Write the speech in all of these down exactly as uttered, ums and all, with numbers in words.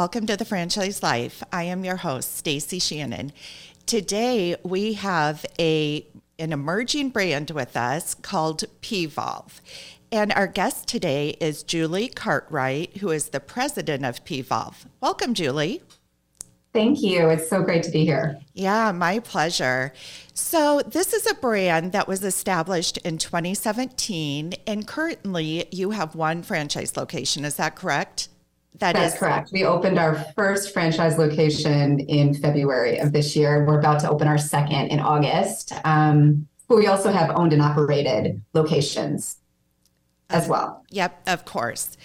Welcome to The Franchise Life. I am your host, Stacie Shannon. Today we have a an emerging brand with us called P.volve. And our guest today is Julie Cartwright, who is the president of P.volve. Welcome, Julie. Thank you. It's so great to be here. Yeah, my pleasure. So this is a brand that was established in twenty seventeen, and currently you have one franchise location. Is that correct? That That's is correct. We opened our first franchise location in February of this year. We're about to open our second in August. Um, but we also have owned and operated locations as well. Yep, of course.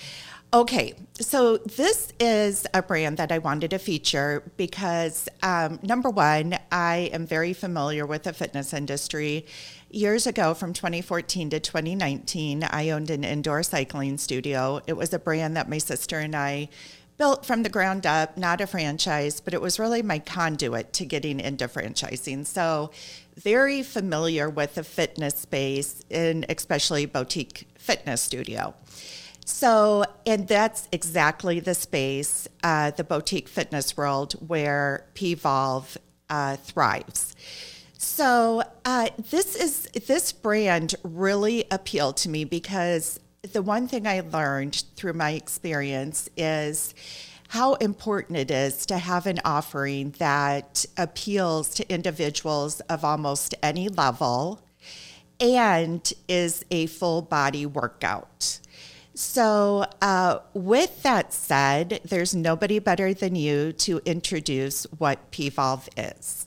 Okay, so this is a brand that I wanted to feature because, um, number one, I am very familiar with the fitness industry. Years ago, from twenty fourteen to twenty nineteen, I owned an indoor cycling studio. It was a brand that my sister and I built from the ground up, not a franchise, but it was really my conduit to getting into franchising. So very familiar with the fitness space, and especially boutique fitness studio. So, and that's exactly the space, uh, the boutique fitness world, where P.volve uh, thrives. So uh, this is this brand really appealed to me because the one thing I learned through my experience is how important it is to have an offering that appeals to individuals of almost any level and is a full body workout. So uh, with that said, there's nobody better than you to introduce what P.volve is.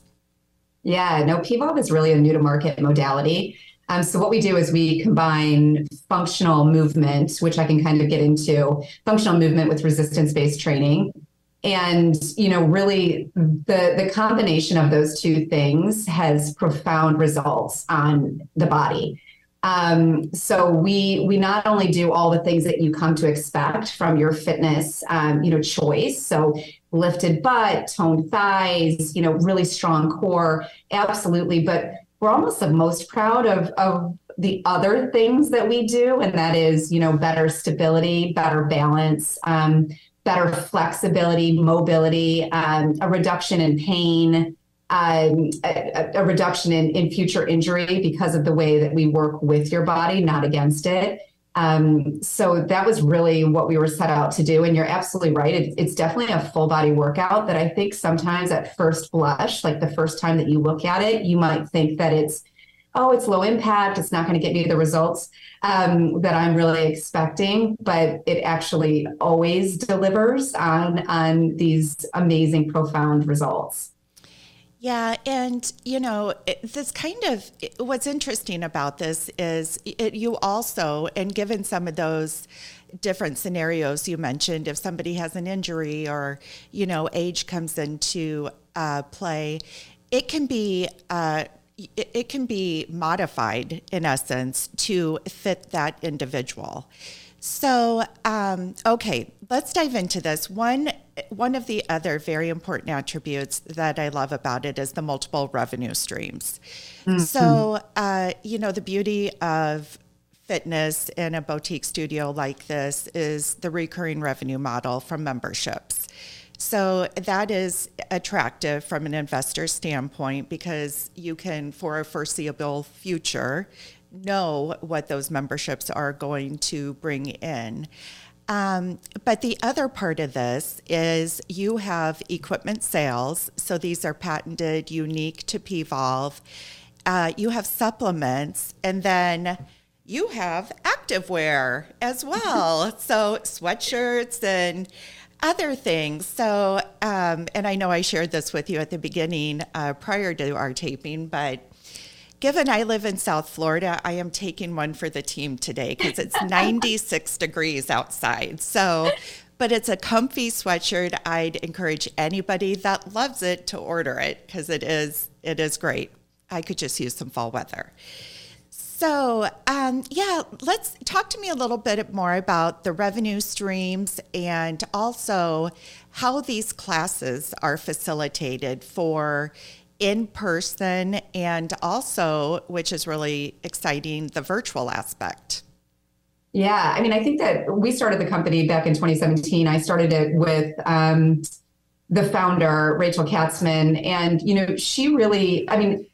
Yeah, no, P.volve is really a new to market modality. Um, so what we do is we combine functional movement, which I can kind of get into, functional movement with resistance-based training. And, you know, really the, the combination of those two things has profound results on the body. Um, so we, we not only do all the things that you come to expect from your fitness, um, you know, choice. So lifted butt, toned thighs, you know, really strong core. Absolutely. But we're almost the most proud of, of the other things that we do. And that is, you know, better stability, better balance, um, better flexibility, mobility, um, a reduction in pain, Um, a, a reduction in, in future injury because of the way that we work with your body, not against it. Um, so that was really what we were set out to do. And you're absolutely right. It, it's definitely a full body workout that I think sometimes at first blush, like the first time that you look at it, you might think that it's, oh, it's low impact. It's not going to get me the results um, that I'm really expecting, but it actually always delivers on, on these amazing, profound results. Yeah, and you know, this kind of, what's interesting about this is it, you also, and given some of those different scenarios you mentioned, if somebody has an injury or, you know, age comes into uh, play, it can be uh, it, it can be modified in essence to fit that individual. So, um, okay, let's dive into this. One one of the other very important attributes that I love about it is the multiple revenue streams. Mm-hmm. So, uh, you know, the beauty of fitness in a boutique studio like this is the recurring revenue model from memberships. So that is attractive from an investor standpoint because you can, for a foreseeable future, know what those memberships are going to bring in. Um, but the other part of this is you have equipment sales. So these are patented, unique to P.volve. Uh, you have supplements, and then you have activewear as well. So sweatshirts and other things. So, um, and I know I shared this with you at the beginning uh, prior to our taping, but given I live in South Florida, I am taking one for the team today because it's ninety-six degrees outside. So, but it's a comfy sweatshirt. I'd encourage anybody that loves it to order it because it is it is great. I could just use some fall weather. So, um, yeah, let's talk to me a little bit more about the revenue streams and also how these classes are facilitated for in person and also, which is really exciting, the virtual aspect. Yeah. I mean, I think that we started the company back in twenty seventeen. I started it with um, the founder, Rachel Katzman. And, you know, she really, I mean,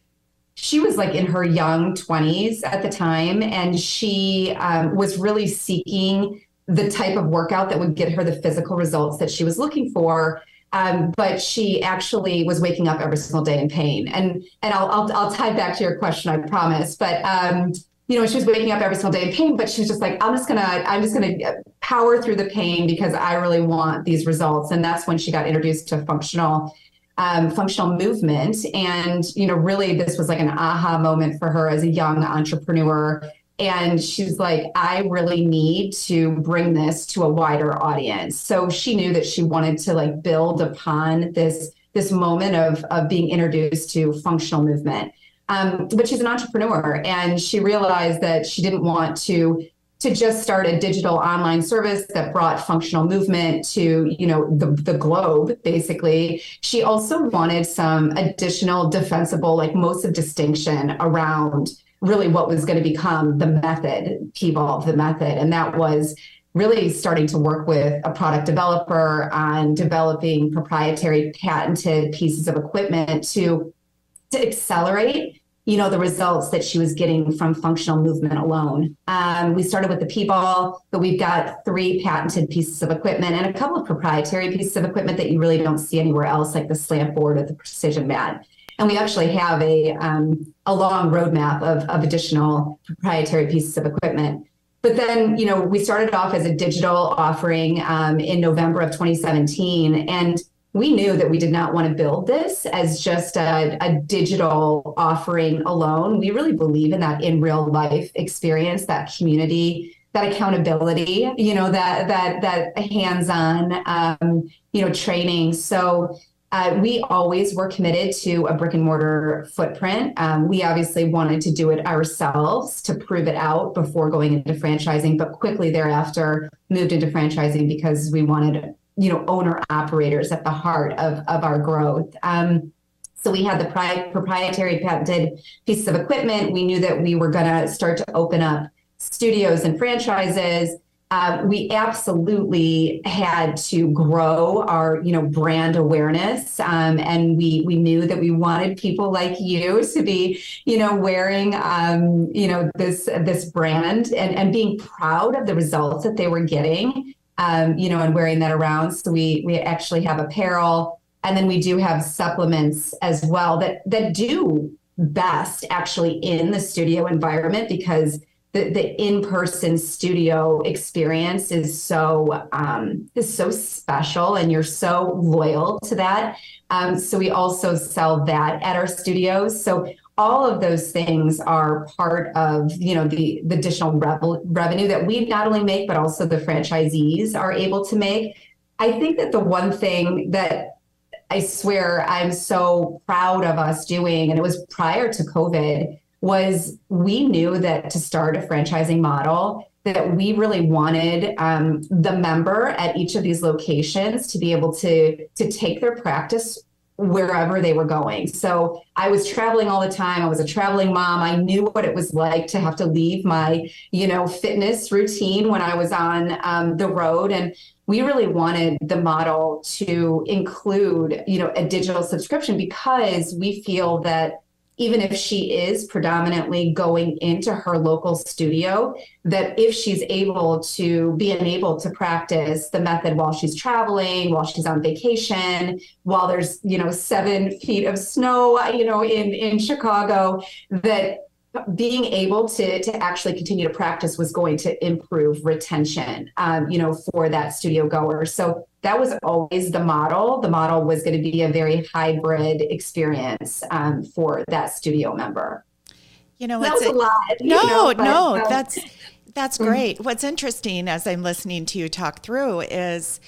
she was like in her young twenties at the time. And she um, was really seeking the type of workout that would get her the physical results that she was looking for. Um, but she actually was waking up every single day in pain. And and I'll, I'll, I'll tie back to your question, I promise. But, um, you know, she was waking up every single day in pain, but she was just like, I'm just going to, I'm just going to power through the pain because I really want these results. And that's when she got introduced to functional, um, functional movement. And, you know, really this was like an aha moment for her as a young entrepreneur. And she's like, I really need to bring this to a wider audience. So she knew that she wanted to like build upon this, this moment of, of being introduced to functional movement. Um, but she's an entrepreneur, and she realized that she didn't want to, to just start a digital online service that brought functional movement to, you know, the, the globe, basically. She also wanted some additional defensible, like modes of distinction around really what was going to become the method, P.volve, the method. And that was really starting to work with a product developer on developing proprietary patented pieces of equipment to, to accelerate, you know, the results that she was getting from functional movement alone. Um, we started with the P.volve, but we've got three patented pieces of equipment and a couple of proprietary pieces of equipment that you really don't see anywhere else, like the slant board or the precision mat. And we actually have a um, a long roadmap of, of additional proprietary pieces of equipment. But then, you know, we started off as a digital offering um, in November of twenty seventeen. And we knew that we did not want to build this as just a, a digital offering alone. We really believe in that in real life experience, that community, that accountability, you know, that that that hands-on, um, you know, training. So Uh, we always were committed to a brick and mortar footprint. Um, we obviously wanted to do it ourselves to prove it out before going into franchising, but quickly thereafter moved into franchising because we wanted, you know, owner operators at the heart of, of our growth. Um, so we had the pri- proprietary patented pieces of equipment. We knew that we were going to start to open up studios and franchises. Uh, we absolutely had to grow our, you know, brand awareness, um, and we we knew that we wanted people like you to be, you know, wearing, um, you know, this this brand and and being proud of the results that they were getting, um, you know, and wearing that around. So we we actually have apparel, and then we do have supplements as well that that do best actually in the studio environment because The, the in-person studio experience is so um, is so special, and you're so loyal to that. Um, so we also sell that at our studios. So all of those things are part of, you know, the, the additional rev- revenue that we not only make, but also the franchisees are able to make. I think that the one thing that I swear I'm so proud of us doing, and it was prior to COVID, was we knew that to start a franchising model, that we really wanted um, the member at each of these locations to be able to, to take their practice wherever they were going. So I was traveling all the time. I was a traveling mom. I knew what it was like to have to leave my, you know, fitness routine when I was on um, the road. And we really wanted the model to include, you know, a digital subscription because we feel that even if she is predominantly going into her local studio, that if she's able to be enabled to practice the method while she's traveling, while she's on vacation, while there's, you know, seven feet of snow, you know, in, in Chicago, that being able to, to actually continue to practice was going to improve retention, um, you know, for that studio goer. So that was always the model. The model was going to be a very hybrid experience um, for that studio member. You know, that was a lot. No, you know, but, no, um, that's that's great. What's interesting as I'm listening to you talk through is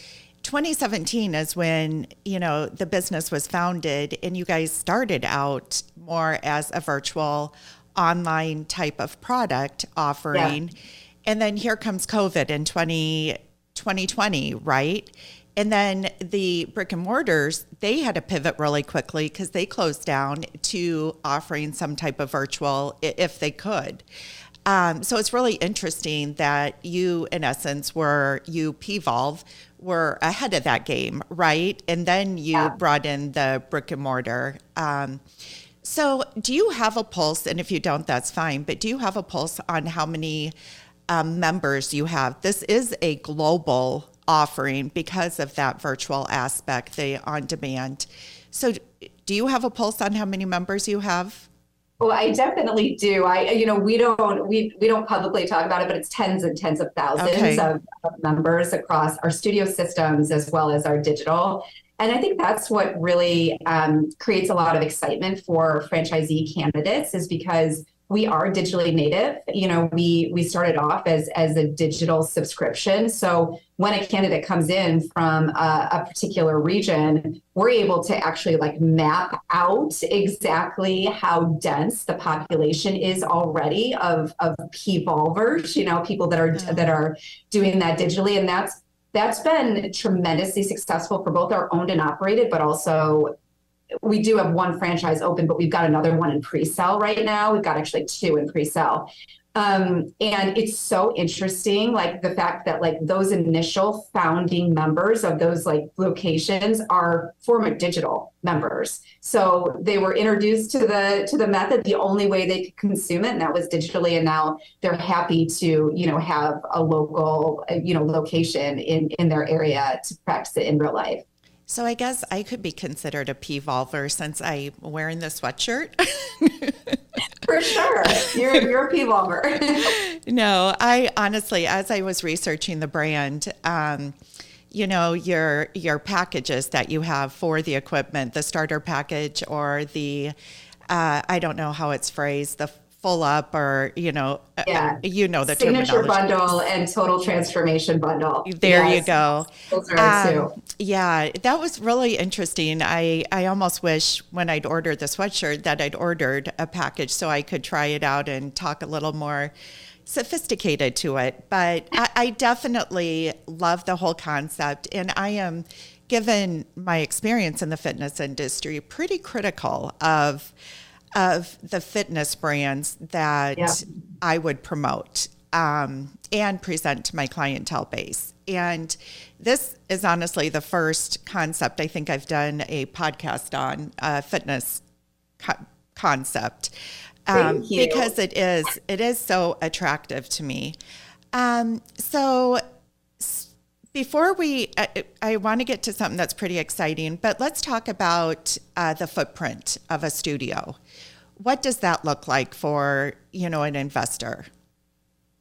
twenty seventeen is when, you know, the business was founded, and you guys started out more as a virtual online type of product offering. Yeah. And then here comes COVID in twenty twenty, right? And then the brick and mortars, they had to pivot really quickly because they closed down to offering some type of virtual if they could. Um, so it's really interesting that you, in essence, were, you P.volve, were ahead of that game, right? And then you yeah. brought in the brick and mortar. Um, so do you have a pulse, and if you don't, that's fine, but do you have a pulse on how many um, members you have? This is a global offering because of that virtual aspect, the on-demand. So do you have a pulse on how many members you have? Well, I definitely do. I, you know, we don't, we we don't publicly talk about it, but it's tens and tens of thousands okay. of, of members across our studio systems as well as our digital. And I think that's what really um, creates a lot of excitement for franchisee candidates, is because we are digitally native. You know, we we started off as as a digital subscription. So when a candidate comes in from a, a particular region, we're able to actually like map out exactly how dense the population is already of, of P.volvers, you know, people that are mm-hmm. that are doing that digitally. And that's that's been tremendously successful for both our owned and operated, but also we do have one franchise open, but we've got another one in pre-sale right now. We've got actually two in pre-sale. Um, and it's so interesting, like the fact that like those initial founding members of those like locations are former digital members. So they were introduced to the to the method the only way they could consume it, and that was digitally. And now they're happy to, you know, have a local, you know, location in, in their area to practice it in real life. So I guess I could be considered a P.volver since I'm wearing the sweatshirt. For sure. You're, you're a P.volver. No, I honestly, as I was researching the brand, um, you know, your your packages that you have for the equipment, the starter package or the, uh, I don't know how it's phrased, the full up or, you know, yeah. uh, you know the signature bundle and total transformation bundle. There yes. you go. Those are um, two. Yeah, that was really interesting. I, I almost wish when I'd ordered the sweatshirt that I'd ordered a package so I could try it out and talk a little more sophisticated to it. But I, I definitely love the whole concept. And I am, given my experience in the fitness industry, pretty critical of of the fitness brands that yeah. I would promote um, and present to my clientele base. And this is honestly the first concept I think I've done a podcast on, uh, fitness co- concept, um, because it is, it is so attractive to me. Um, so before we, I, I want to get to something that's pretty exciting, but let's talk about uh, the footprint of a studio. What does that look like for, you know, an investor?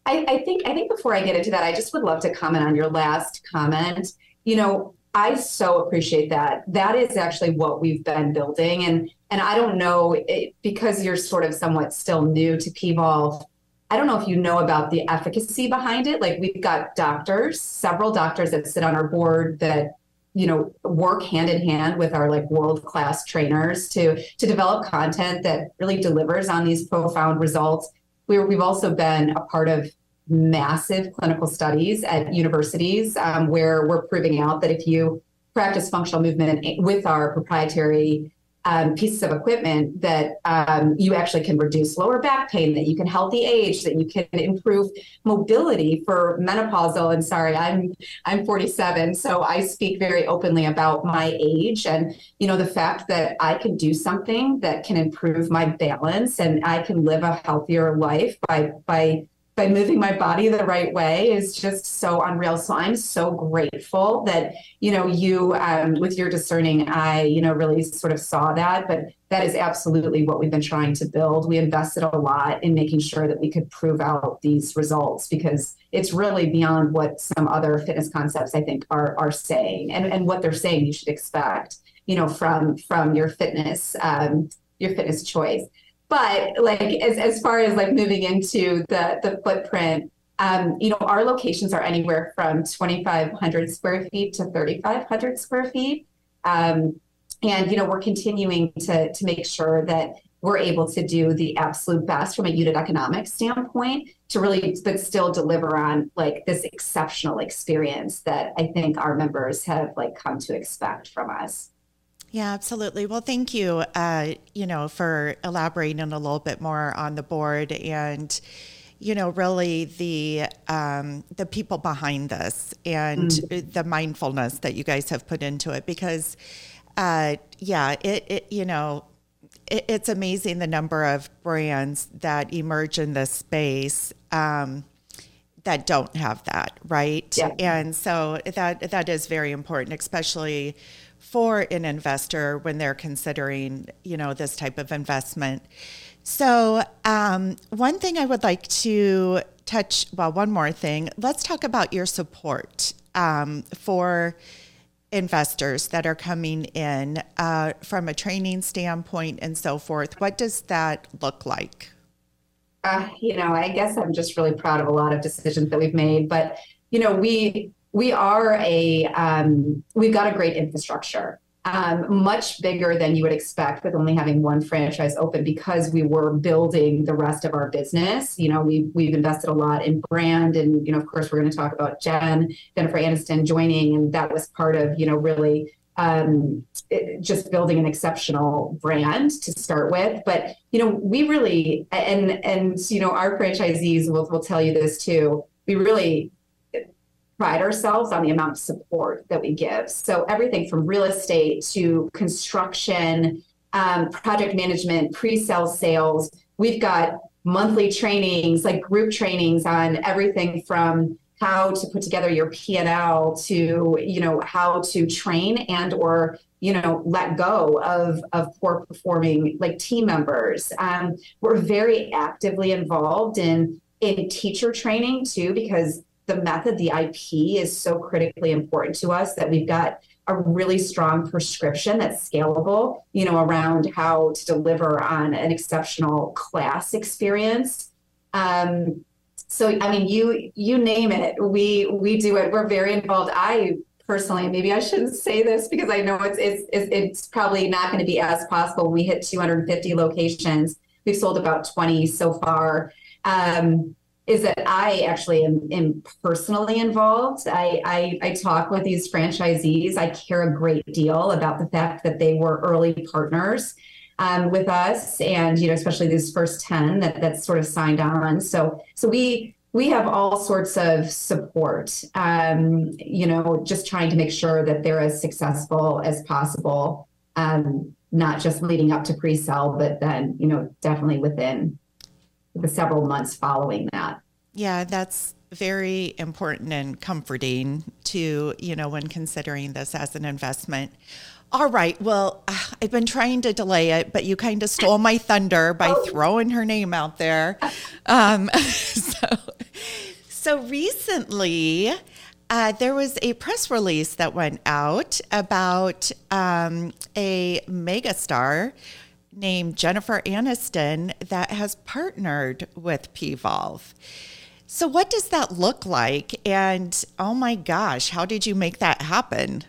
I, I think I think before I get into that, I just would love to comment on your last comment. You know, I so appreciate that. That is actually what we've been building. And and I don't know, it, because you're sort of somewhat still new to P.volve, I don't know if you know about the efficacy behind it. Like we've got doctors, several doctors that sit on our board that, you know, work hand in hand with our like world-class trainers to, to develop content that really delivers on these profound results. We, we've also been a part of massive clinical studies at universities um, where we're proving out that if you practice functional movement with our proprietary Um, pieces of equipment that um, you actually can reduce lower back pain, that you can healthy age, that you can improve mobility for menopausal. And sorry, I'm I'm forty-seven, so I speak very openly about my age and, you know, the fact that I can do something that can improve my balance and I can live a healthier life by by by moving my body the right way is just so unreal. So I'm so grateful that, you know, you, um, with your discerning eye, you know, really sort of saw that, but that is absolutely what we've been trying to build. We invested a lot in making sure that we could prove out these results because it's really beyond what some other fitness concepts I think are, are saying and, and what they're saying you should expect, you know, from, from your fitness, um, your fitness choice. But like, as, as far as like moving into the, the footprint, um, you know, our locations are anywhere from twenty-five hundred square feet to thirty-five hundred square feet. Um, and, you know, we're continuing to, to make sure that we're able to do the absolute best from a unit economic standpoint to really, but still deliver on like this exceptional experience that I think our members have like come to expect from us. Yeah, absolutely. Well, thank you, uh, you know, for elaborating a little bit more on the board and, you know, really the um, the people behind this and mm. the mindfulness that you guys have put into it, because, uh, yeah, it, it you know, it, it's amazing the number of brands that emerge in this space um, that don't have that, right? Yeah. And so that that is very important, especially for an investor when they're considering, you know, this type of investment. So um, one thing I would like to touch, well, one more thing. Let's talk about your support um, for investors that are coming in uh, from a training standpoint and so forth. What does that look like? Uh, you know, I guess I'm just really proud of a lot of decisions that we've made. But, you know, we we are a, um, we've got a great infrastructure. Um, much bigger than you would expect with only having one franchise open, because we were building the rest of our business. You know, we, we've invested a lot in brand, and, you know, of course, we're going to talk about Jen, Jennifer Aniston joining, and that was part of, you know, really um, it, just building an exceptional brand to start with. But, you know, we really, and, and you know, our franchisees will, will tell you this too, we really pride ourselves on the amount of support that we give. So everything from real estate to construction, um, project management, pre-sale sales. We've got monthly trainings, like group trainings on everything from how to put together your P and L to, you know, how to train and or, you know, let go of, of poor performing like team members. Um, we're very actively involved in, in teacher training too, because the method, the I P, is so critically important to us that we've got a really strong prescription that's scalable, you know, around how to deliver on an exceptional class experience. Um, so, I mean, you you name it, we we do it. We're very involved. I personally, maybe I shouldn't say this because I know it's it's it's probably not going to be as possible. We hit two hundred fifty locations. We've sold about twenty so far. Um, is that I actually am, am personally involved. I, I I talk with these franchisees. I care a great deal about the fact that they were early partners um, with us, and you know, especially these first ten that that's sort of signed on. So so we we have all sorts of support. Um, you know, just trying to make sure that they're as successful as possible, um, not just leading up to pre-sale, but then you know, definitely within the several months following that. Yeah, that's very important and comforting to, you know, when considering this as an investment. All right. Well, I've been trying to delay it, but you kind of stole my thunder by oh. throwing her name out there. Um, so, so recently uh, there was a press release that went out about um, a megastar named Jennifer Aniston that has partnered with P.volve. So what does that look like? And oh my gosh, how did you make that happen?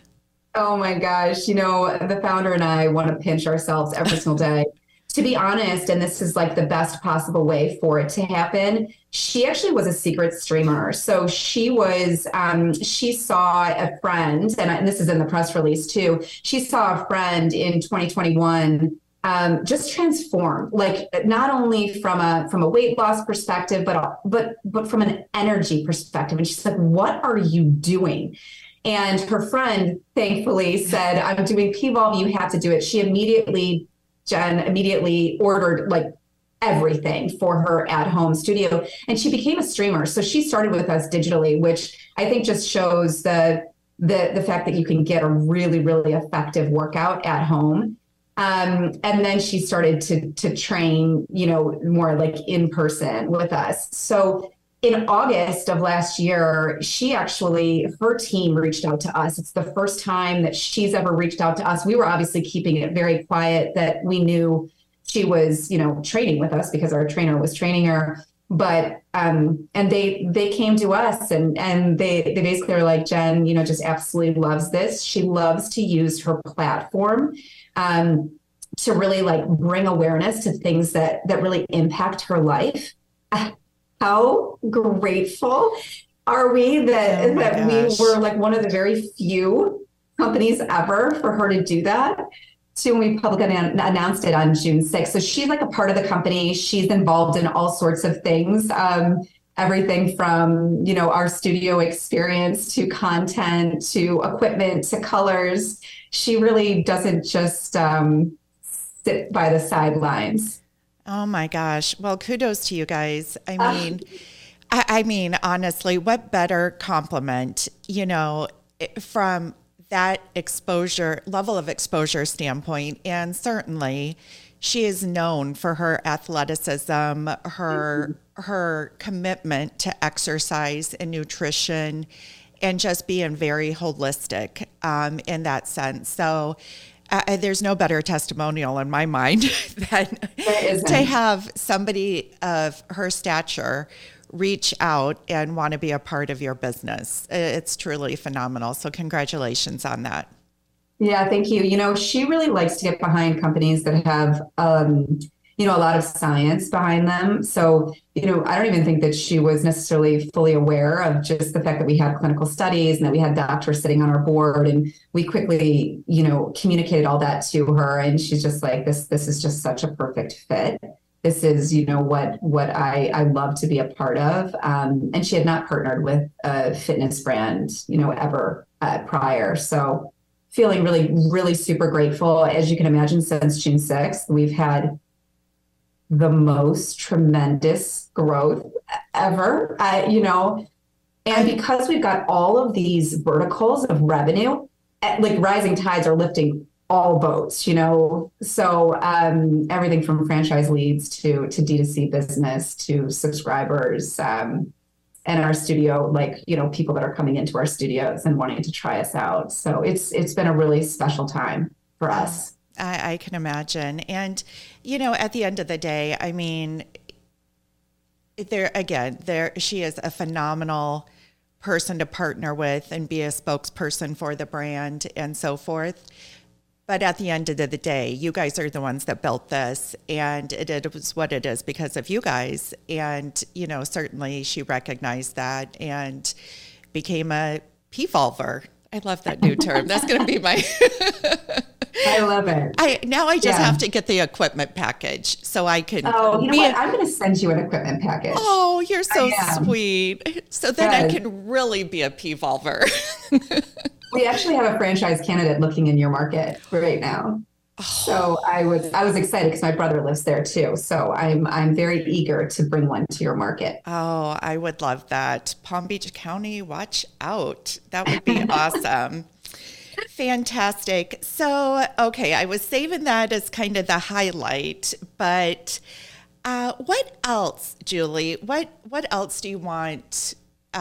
Oh my gosh, you know, the founder and I want to pinch ourselves every single day. To be honest, and this is like the best possible way for it to happen, she actually was a secret streamer. So she was, um, she saw a friend, and, I, and this is in the press release too, she saw a friend in twenty twenty-one Um, just transform, like not only from a from a weight loss perspective, but but but from an energy perspective. And she's like, "What are you doing?" And her friend, thankfully, said, "I'm doing P.volve. You have to do it." She immediately, Jen, immediately ordered like everything for her at home studio, and she became a streamer. So she started with us digitally, which I think just shows the the the fact that you can get a really really effective workout at home. Um, and then she started to to train, you know, more like in person with us. So in August of last year, she actually, her team reached out to us. It's the first time that she's ever reached out to us. We were obviously keeping it very quiet that we knew she was, you know, training with us because our trainer was training her. But, um, and they, they came to us and, and they, they basically were like, Jen, you know, just absolutely loves this. She loves to use her platform, um, to really like bring awareness to things that, that really impact her life. How grateful are we that, oh that gosh. we were like one of the very few companies ever for her to do that. So when we publicly an- announced it on June sixth. So she's like a part of the company. She's involved in all sorts of things. Um, everything from, you know, our studio experience to content, to equipment, to colors. She really doesn't just um, sit by the sidelines. Oh my gosh. Well, kudos to you guys. I mean, uh, I, I mean, honestly, what better compliment, you know, from that exposure, level of exposure standpoint. And certainly she is known for her athleticism, her mm-hmm. her commitment to exercise and nutrition, and just being very holistic um, in that sense. So uh, there's no better testimonial in my mind than to have somebody of her stature reach out and want to be a part of your business. It's truly phenomenal. So congratulations on that. Yeah, thank you. You know, she really likes to get behind companies that have, um, you know, a lot of science behind them. So, you know, I don't even think that she was necessarily fully aware of just the fact that we had clinical studies and that we had doctors sitting on our board, and we quickly, you know, communicated all that to her. And she's just like, this, this is just such a perfect fit. This is, you know, what what I, I love to be a part of. Um, and she had not partnered with a fitness brand, you know, ever uh, prior. So feeling really, really super grateful. As you can imagine, since June sixth, we've had the most tremendous growth ever, uh, you know, and because we've got all of these verticals of revenue, like rising tides are lifting all boats, you know, so um, everything from franchise leads to to D two C business to subscribers, um, and our studio, like, you know, people that are coming into our studios and wanting to try us out. So it's it's been a really special time for us. I, I can imagine. And, you know, at the end of the day, I mean, there again, there she is a phenomenal person to partner with and be a spokesperson for the brand and so forth. But at the end of the day, you guys are the ones that built this, and it, it was what it is because of you guys. And, you know, certainly she recognized that and became a P.volver. I love that new term. That's going to be my... I love it. I Now I just yeah. have to get the equipment package so I can... Oh, you know be what? A... I'm going to send you an equipment package. Oh, you're so sweet. So then yes. I can really be a P.volver. We actually have a franchise candidate looking in your market right now. So I was I was excited because my brother lives there too. So I'm I'm very eager to bring one to your market. Oh, I would love that. Palm Beach County, watch out. That would be awesome. Fantastic. So, okay, I was saving that as kind of the highlight, but uh, what else, Julie? What what else do you want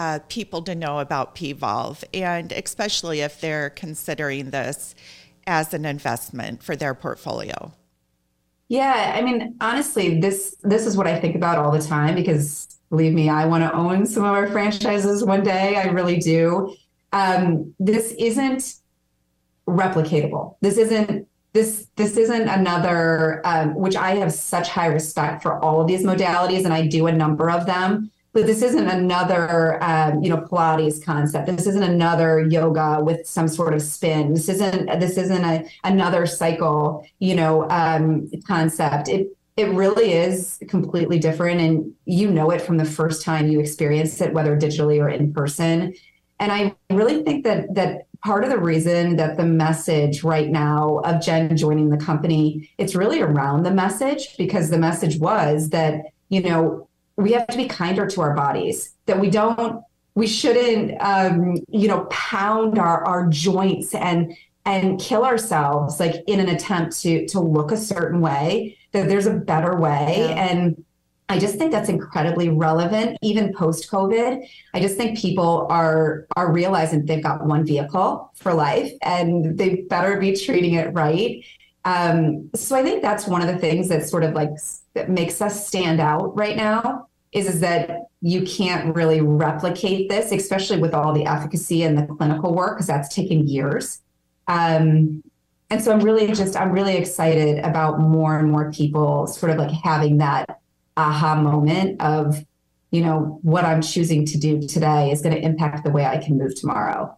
Uh, people to know about P.volve, and especially if they're considering this as an investment for their portfolio? Yeah, I mean, honestly, this this is what I think about all the time, because believe me, I want to own some of our franchises one day. I really do. Um, this isn't replicatable. This isn't this this isn't another, um, which I have such high respect for all of these modalities, and I do a number of them. But this isn't another, um, you know, Pilates concept. This isn't another yoga with some sort of spin. This isn't this isn't a, another cycle, you know, um, concept. It it really is completely different, and you know it from the first time you experience it, whether digitally or in person. And I really think that that part of the reason that the message right now of Jen joining the company, it's really around the message, because the message was that, you know, we have to be kinder to our bodies, that we don't, we shouldn't, um, you know, pound our, our joints and, and kill ourselves, like in an attempt to, to look a certain way, that there's a better way. Yeah. And I just think that's incredibly relevant, even post COVID. I just think people are, are realizing they've got one vehicle for life, and they better be treating it right. Um, so I think that's one of the things that sort of like that makes us stand out right now is, is that you can't really replicate this, especially with all the efficacy and the clinical work, because that's taken years. Um, and so I'm really just, I'm really excited about more and more people sort of like having that aha moment of, you know, what I'm choosing to do today is going to impact the way I can move tomorrow.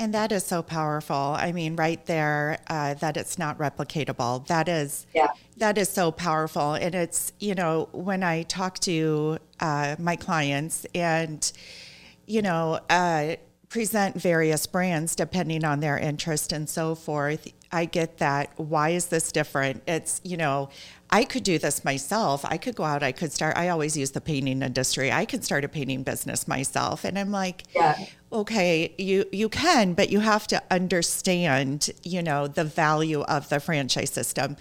And that is so powerful. I mean, right there, uh, that it's not replicatable. That is, yeah. that is so powerful. And it's, you know, when I talk to uh, my clients and, you know, uh, present various brands depending on their interest and so forth, I get that. Why is this different? It's, you know, I could do this myself. I could go out. I could start. I always use the painting industry. I could start a painting business myself. And I'm like, yeah. okay, you, you can, but you have to understand, you know, the value of the franchise system.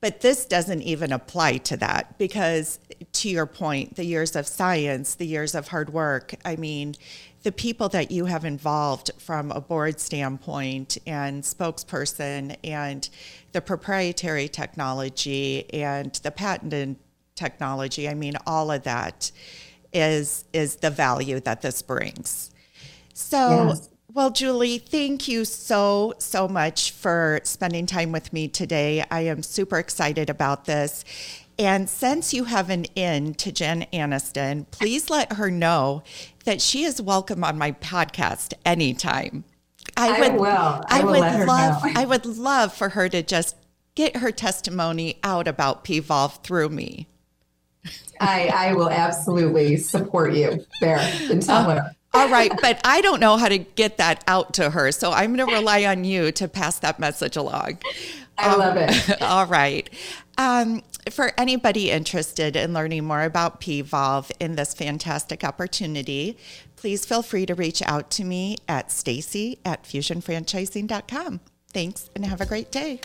But this doesn't even apply to that because, to your point, the years of science, the years of hard work, I mean, the people that you have involved from a board standpoint and spokesperson and the proprietary technology and the patented technology, I mean, all of that is is the value that this brings. So, yes. Well, Julie, thank you so, so much for spending time with me today. I am super excited about this. And since you have an in to Jen Aniston, please let her know that she is welcome on my podcast anytime. I, I would, will. I, I will would let her love, know. I would love for her to just get her testimony out about P.volve through me. I, I will absolutely support you there and tell uh, her. All right, but I don't know how to get that out to her, so I'm going to rely on you to pass that message along. I um, love it. All right. Um, for anybody interested in learning more about P.volve in this fantastic opportunity, please feel free to reach out to me at Stacie at fusion franchising dot com. Thanks and have a great day.